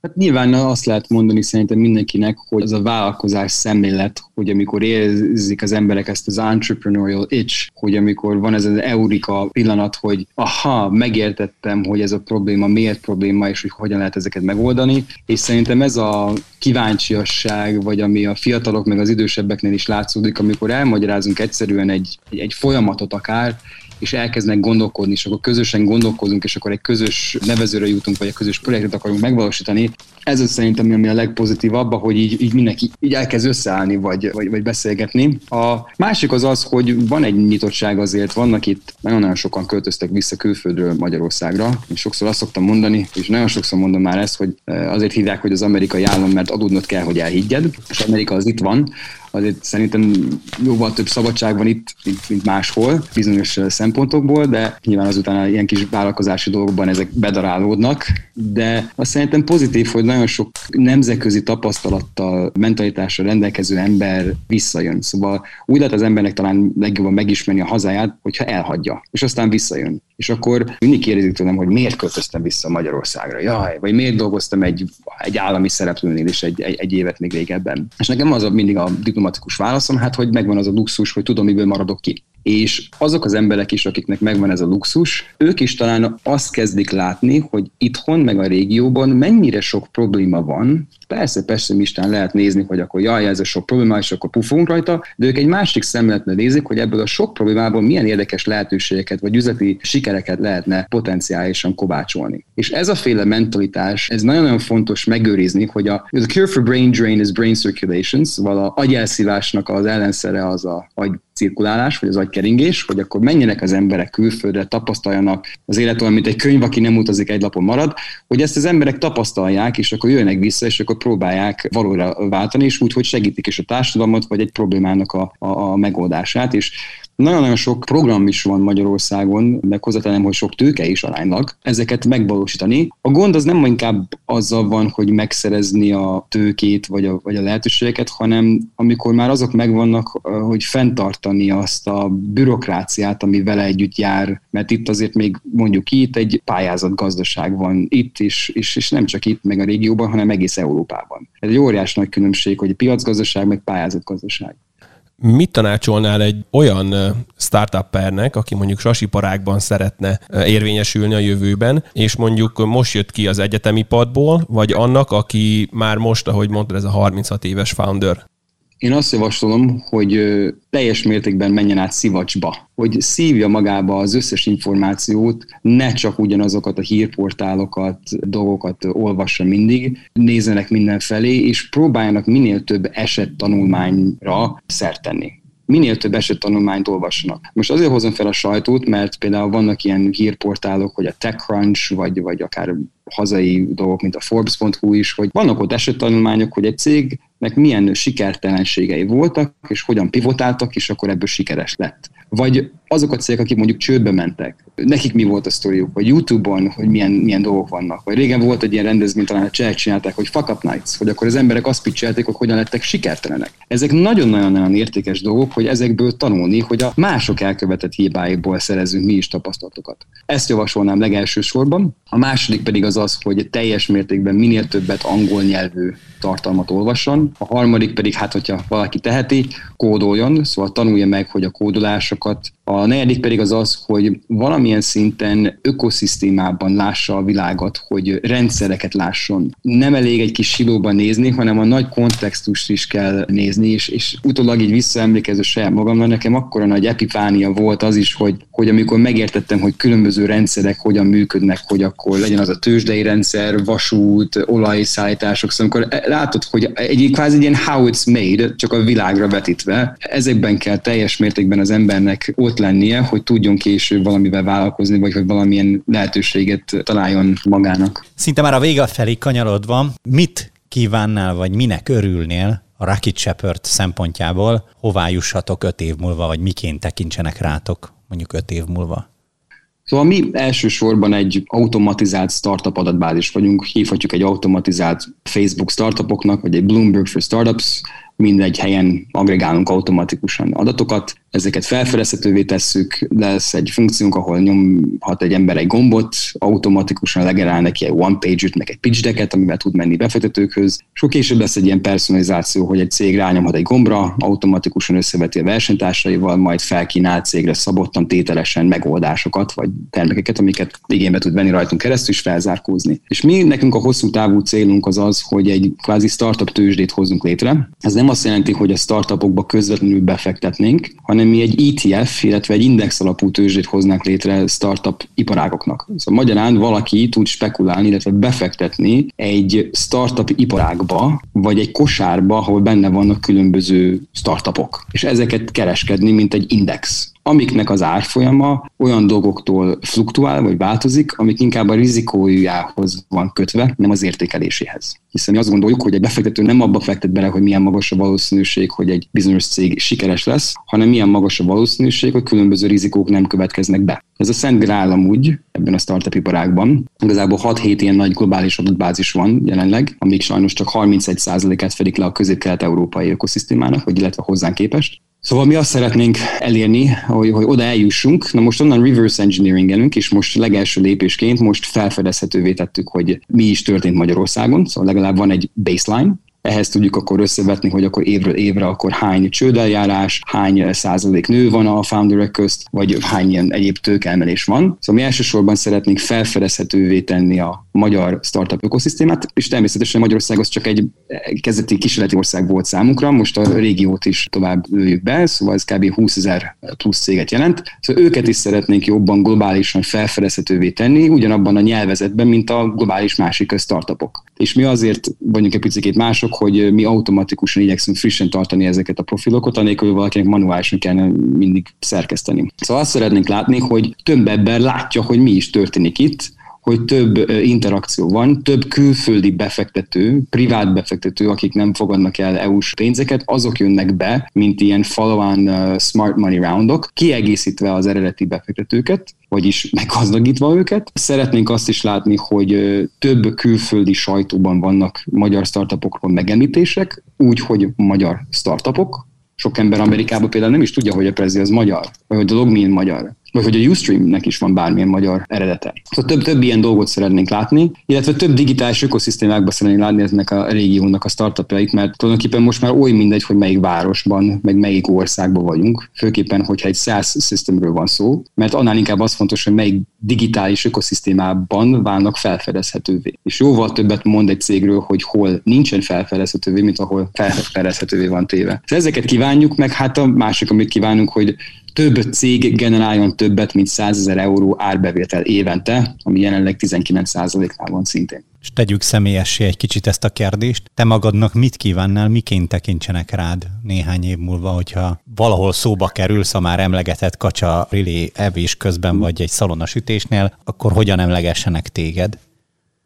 Hát nyilván azt lehet mondani szerintem mindenkinek, hogy az a vállalkozás szemlélet, hogy amikor érzik az emberek ezt az entrepreneurial itch, hogy amikor van ez az eurika pillanat, hogy aha, megértettem, hogy ez a probléma miért probléma, és hogy hogyan lehet ezeket megoldani, és szerintem ez a kíváncsiasság, vagy ami a fiatalok meg az idősebbeknél is látszódik, amikor elmagyarázunk egyszerűen egy, egy folyamatot akár, és elkezdenek gondolkodni, és akkor közösen gondolkozunk, és akkor egy közös nevezőre jutunk, vagy egy közös projektet akarunk megvalósítani. Ez az szerintem, ami a legpozitívabb, hogy így, így mindenki így elkezd összeállni, vagy, vagy, vagy beszélgetni. A másik az az, hogy van egy nyitottság azért, vannak itt, nagyon-nagyon sokan költöztek vissza külföldről Magyarországra, és sokszor azt szoktam mondani, és nagyon sokszor mondom már ezt, hogy azért hívják, hogy az amerikai állam, mert adódnod kell, hogy elhiggyed, és Amerika az itt van. Azért szerintem jóval több szabadság van itt, mint máshol, bizonyos szempontokból, de nyilván azután ilyen kis vállalkozási dolgokban ezek bedarálódnak, de azt szerintem pozitív, hogy nagyon sok nemzetközi tapasztalattal, mentalitással rendelkező ember visszajön. Szóval úgy lehet az embernek talán legjobban megismerni a hazáját, hogyha elhagyja, és aztán visszajön. És akkor mindig kérdezik tőlem, hogy miért költöztem vissza Magyarországra, jaj, vagy miért dolgoztam egy, egy állami szereplőnél is egy, egy, egy évet még régebben. És nekem az a mindig a diplomatikus válaszom, hát hogy megvan az a luxus, hogy tudom, miből maradok ki. És azok az emberek is, akiknek megvan ez a luxus, ők is talán azt kezdik látni, hogy itthon, meg a régióban mennyire sok probléma van. Persze, pessimistán lehet nézni, hogy akkor jaj, ez a sok probléma, és akkor pufunk rajta, de ők egy másik szemléletben nézik, hogy ebből a sok problémából milyen érdekes lehetőségeket, vagy üzleti sikereket lehetne potenciálisan kovácsolni. És ez a féle mentalitás, ez nagyon-nagyon fontos megőrizni, hogy a the cure for brain drain is brain circulation, szóval az agyelszívásnak az ellenszere az a agy cirkulálás, vagy az agykeringés, hogy akkor menjenek az emberek külföldre, tapasztaljanak az élet olyan, mint egy könyv, aki nem utazik, egy lapon marad, hogy ezt az emberek tapasztalják, és akkor jönnek vissza, és akkor próbálják valóra váltani, és úgy, hogy segítik is a társadalmat, vagy egy problémának a, a, a megoldását, és nagyon-nagyon sok program is van Magyarországon, meg hozzátenem, hogy sok tőke is aránylag, ezeket megvalósítani. A gond az nem inkább azzal van, hogy megszerezni a tőkét, vagy a, vagy a lehetőségeket, hanem amikor már azok megvannak, hogy fenntartani azt a bürokráciát, ami vele együtt jár, mert itt azért még mondjuk itt egy pályázatgazdaság van itt is, és, és nem csak itt, meg a régióban, hanem egész Európában. Ez egy óriás nagy különbség, hogy piacgazdaság, meg pályázatgazdaság. Mit tanácsolnál egy olyan startuppernek, aki mondjuk sasiparágban szeretne érvényesülni a jövőben, és mondjuk most jött ki az egyetemi padból, vagy annak, aki már most, ahogy mondtad, ez a harminchat éves founder? Én azt javaslom, hogy teljes mértékben menjen át szivacsba, hogy szívja magába az összes információt, ne csak ugyanazokat a hírportálokat, dolgokat olvassa mindig, nézzenek mindenfelé, és próbáljanak minél több esettanulmányra szert tenni. Minél több esettanulmányt olvassanak. Most azért hozom fel a sajtót, mert például vannak ilyen hírportálok, hogy a TechCrunch, vagy, vagy akár hazai dolgok, mint a Forbes pont hu is, hogy vannak ott esettanulmányok, hogy egy cégnek milyen sikertelenségei voltak, és hogyan pivotáltak, és akkor ebből sikeres lett. Vagy azok a cégek, akik mondjuk csődbe mentek, nekik mi volt a sztoriuk, vagy YouTube-on, hogy milyen, milyen dolgok vannak. Vagy régen volt egy ilyen rendezvény, talán a csehek csinálták, hogy Fuck Up Nights, hogy akkor az emberek azt picselték, hogy hogyan lettek sikertelenek. Ezek nagyon-nagyon értékes dolgok, hogy ezekből tanulni, hogy a mások elkövetett hibáikból szerezünk mi is tapasztalatokat. Ezt javasolnám legelső sorban. A második pedig az az, hogy teljes mértékben minél többet angol nyelvű tartalmat olvasson. A harmadik pedig, hát hogyha valaki teheti, kódoljon, szóval tanulja meg, hogy a kódolásokat. A negyedik pedig az az, hogy valamilyen szinten ökoszisztémában lássa a világot, hogy rendszereket lásson. Nem elég egy kis silóban nézni, hanem a nagy kontextust is kell nézni, és, és utólag így visszaemlékező saját magamra, nekem akkora nagy epifánia volt az is, hogy, hogy amikor megértettem, hogy különböző rendszerek hogyan működnek, hogy akkor legyen az a tőzsdei rendszer, vasút, olajszállítások, szóval amikor látod, hogy egy kvázi ilyen how it's made, csak a világra vetítve, ezekben kell teljes mértékben az embernek ott lennie, hogy tudjon később valamivel vállalkozni, vagy hogy valamilyen lehetőséget találjon magának. Szinte már a vége felé kanyarodva, mit kívánnál, vagy minek örülnél a Rocket Shepherd szempontjából, hová jussatok öt év múlva, vagy miként tekintsenek rátok mondjuk öt év múlva? Szóval mi elsősorban egy automatizált startup adatbázis vagyunk, hívhatjuk egy automatizált Facebook startupoknak, vagy egy Bloomberg for Startups, mindegy helyen agregálunk automatikusan adatokat, ezeket felfedezhetővé tesszük, lesz egy funkciónk, ahol nyomhat egy ember egy gombot, automatikusan legerál neki egy one page-t, meg egy pitch decket, amivel tud menni befektetőkhöz. Sok később lesz egy ilyen personalizáció, hogy egy cég rányomhat egy gombra, automatikusan összeveti a versenytársaival, majd felkínál cégre szabottan tételesen megoldásokat, vagy termékeket, amiket igénybe tud venni rajtunk keresztül, és felzárkózni. És mi nekünk a hosszú távú célunk az az, hogy egy kvázi startup tőzsdét hozzunk létre. Ez nem azt jelenti, hogy a startupokba közvetlenül befektetnénk, hanem mi egy í té ef, illetve egy index alapú tőzsdét hoznánk létre startup iparágoknak. Szóval magyarán valaki tud spekulálni, illetve befektetni egy startup iparágba, vagy egy kosárba, ahol benne vannak különböző startupok, és ezeket kereskedni, mint egy index, amiknek az árfolyama olyan dolgoktól fluktuál, vagy változik, amik inkább a rizikójához van kötve, nem az értékeléséhez. Hiszen mi azt gondoljuk, hogy egy befektető nem abba fektet bele, hogy milyen magas a valószínűség, hogy egy bizonyos cég sikeres lesz, hanem milyen magas a valószínűség, hogy különböző rizikók nem következnek be. Ez a szent grál amúgy ebben a startup iparágban. Igazából hat-hét ilyen nagy globális adatbázis van jelenleg, amik sajnos csak harmincegy százalékát fedik le a közép-kelet-európai ökoszisztémának, vagy illetve hozzánk képest. Szóval mi azt szeretnénk elérni, hogy, hogy oda eljussunk. Na most onnan reverse engineering-elünk, és most legelső lépésként most felfedezhetővé tettük, hogy mi is történt Magyarországon, szóval legalább van egy baseline. Ehhez tudjuk akkor összevetni, hogy akkor évről évre akkor hány csődeljárás, hány százalék nő van a founderek közt, vagy hány ilyen egyéb tőkeemelés van. Szóval mi elsősorban szeretnénk felfedezhetővé tenni a magyar startup ökoszisztémát, és természetesen Magyarország az csak egy kezdeti kísérleti ország volt számunkra, most a régiót is tovább lőjük be, szóval ez kb. húszezer plusz céget jelent. Szóval őket is szeretnénk jobban globálisan felfedezhetővé tenni, ugyanabban a nyelvezetben, mint a globális másik startupok. És mi azért vagyunk egy picikét mások, hogy mi automatikusan igyekszünk frissen tartani ezeket a profilokat, anélkül valakinek manuálisan kellene mindig szerkeszteni. Szóval azt szeretnénk látni, hogy több ember látja, hogy mi is történik itt, hogy több interakció van, több külföldi befektető, privát befektető, akik nem fogadnak el é u-s pénzeket, azok jönnek be, mint ilyen follow-on smart money roundok, kiegészítve az eredeti befektetőket, vagyis meggazdagítva őket. Szeretnénk azt is látni, hogy több külföldi sajtóban vannak magyar startupokról megemlítések, úgy, hogy magyar startupok. Sok ember Amerikában például nem is tudja, hogy a Prezi az magyar, vagy hogy a Logmin magyar, vagy hogy a Ustreamnek is van bármilyen magyar eredete. Szóval több, több ilyen dolgot szeretnénk látni, illetve több digitális ökoszisztémákban szeretnénk látni ezeknek a régiónak a startupjait, mert tulajdonképpen most már oly mindegy, hogy melyik városban, meg melyik országban vagyunk, főképpen, hogyha egy SaaS systemről van szó, mert annál inkább az fontos, hogy melyik digitális ökoszisztémában válnak felfedezhetővé. És jóval többet mond egy cégről, hogy hol nincsen felfedezhetővé, mint ahol felfedezhetővé van téve. Szóval ezeket kívánjuk, meg hát a másik, amit kívánunk, hogy több cég generáljon többet, mint százezer euró árbevétel évente, ami jelenleg tizenkilenc százaléknál van szintén. És tegyük személyessé egy kicsit ezt a kérdést. Te magadnak mit kívánnál, miként tekintsenek rád néhány év múlva, hogyha valahol szóba kerülsz a már emlegetett kacsa rilé evés közben, vagy egy szalonasütésnél, akkor hogyan emlegessenek téged?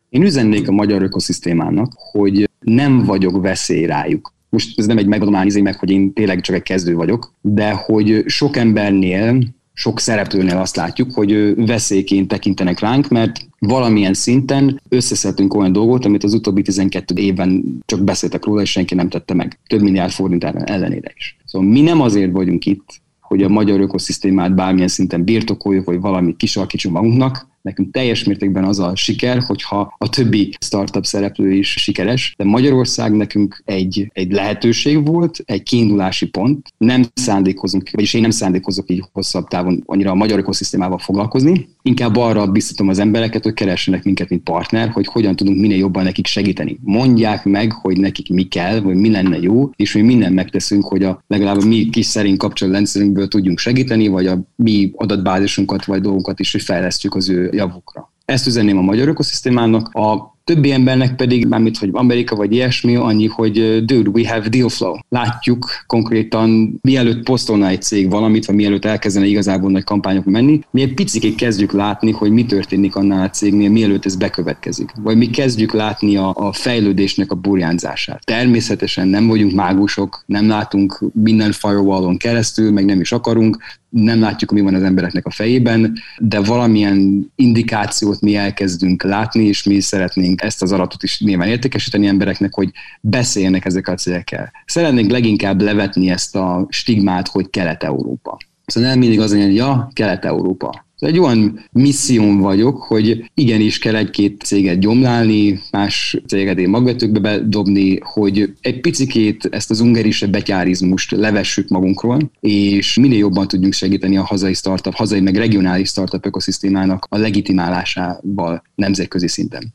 Én üzennék a magyar ökoszisztémának, hogy nem vagyok veszély rájuk. most ez nem egy megvadomány, meg hogy én tényleg csak egy kezdő vagyok, de hogy sok embernél, sok szereplőnél azt látjuk, hogy veszélyként tekintenek ránk, mert valamilyen szinten összeszedtünk olyan dolgot, amit az utóbbi tizenkét évben csak beszéltek róla, és senki nem tette meg. Több milliárd forint ellenére is. Szóval mi nem azért vagyunk itt, hogy a magyar ökoszisztémát bármilyen szinten birtokoljuk, vagy valamit kisarkítsunk magunknak. Nekünk teljes mértékben az a siker, hogyha a többi startup szereplő is sikeres, de Magyarország nekünk egy, egy lehetőség volt, egy kiindulási pont. Nem szándékozunk, vagyis én nem szándékozok így hosszabb távon annyira a magyar ökoszisztémával foglalkozni. Inkább arra biztatom az embereket, hogy keressenek minket, mint partner, hogy hogyan tudunk minél jobban nekik segíteni. Mondják meg, hogy nekik mi kell, vagy mi lenne jó, és mi mindent megteszünk, hogy a legalább a mi kis szerint kapcsolatrendszerünkből tudjunk segíteni, vagy a mi adatbázisunkat, vagy dolgokat is, hogy fejlesztjük az ő javukra. Ezt üzenném a magyar ökoszisztémának, a többi embernek pedig, mármint, hogy Amerika vagy ilyesmi, annyi, hogy dude, we have deal flow. Látjuk konkrétan, mielőtt posztolna egy cég valamit, vagy mielőtt elkezdene igazából nagy kampányok menni, mi egy picikét kezdjük látni, hogy mi történik annál a cégnél, mielőtt ez bekövetkezik. Vagy mi kezdjük látni a, a fejlődésnek a burjánzását. Természetesen nem vagyunk mágusok, nem látunk minden firewallon keresztül, meg nem is akarunk, nem látjuk, mi van az embereknek a fejében, de valamilyen indikációt mi elkezdünk látni, és mi szeretnénk ezt az aratot is nyilván értékesíteni embereknek, hogy beszéljenek ezek a cégekkel. Szeretnénk leginkább levetni ezt a stigmát, hogy Kelet-Európa. Szóval nem mindig az, hogy ja, Kelet-Európa. Egy olyan misszión vagyok, hogy igenis kell egy-két céget gyomlálni, más céget én magvetőkbe bedobni, hogy egy picikét ezt az ungerise betyárizmust levessük magunkról, és minél jobban tudjunk segíteni a hazai startup, hazai meg regionális startup ökoszisztémának a legitimálásával nemzetközi szinten.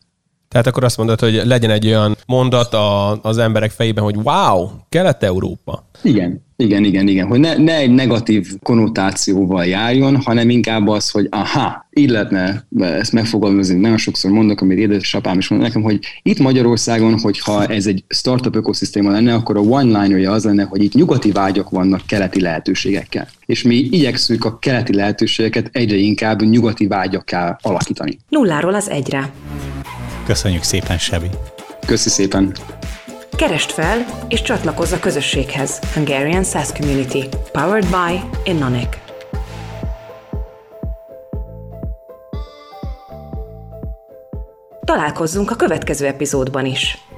Tehát akkor azt mondod, hogy legyen egy olyan mondat a, az emberek fejében, hogy wow, Kelet-Európa. Igen, igen, igen, igen. Hogy ne, ne egy negatív konnotációval járjon, hanem inkább az, hogy aha, így lehetne ezt megfogalmazni. Nagyon sokszor mondok, amit édesapám is mondta nekem, hogy itt Magyarországon, hogyha ez egy startup ökoszisztéma lenne, akkor a one-linerja az lenne, hogy itt nyugati vágyak vannak keleti lehetőségekkel. És mi igyekszünk a keleti lehetőségeket egyre inkább nyugati vágyakká alakítani. Nulláról az egyre. Köszönjük szépen, Sebi! Köszi szépen! Keresd fel és csatlakozz a közösséghez! Hungarian SaaS Community. Powered by Innonic. Találkozzunk a következő epizódban is!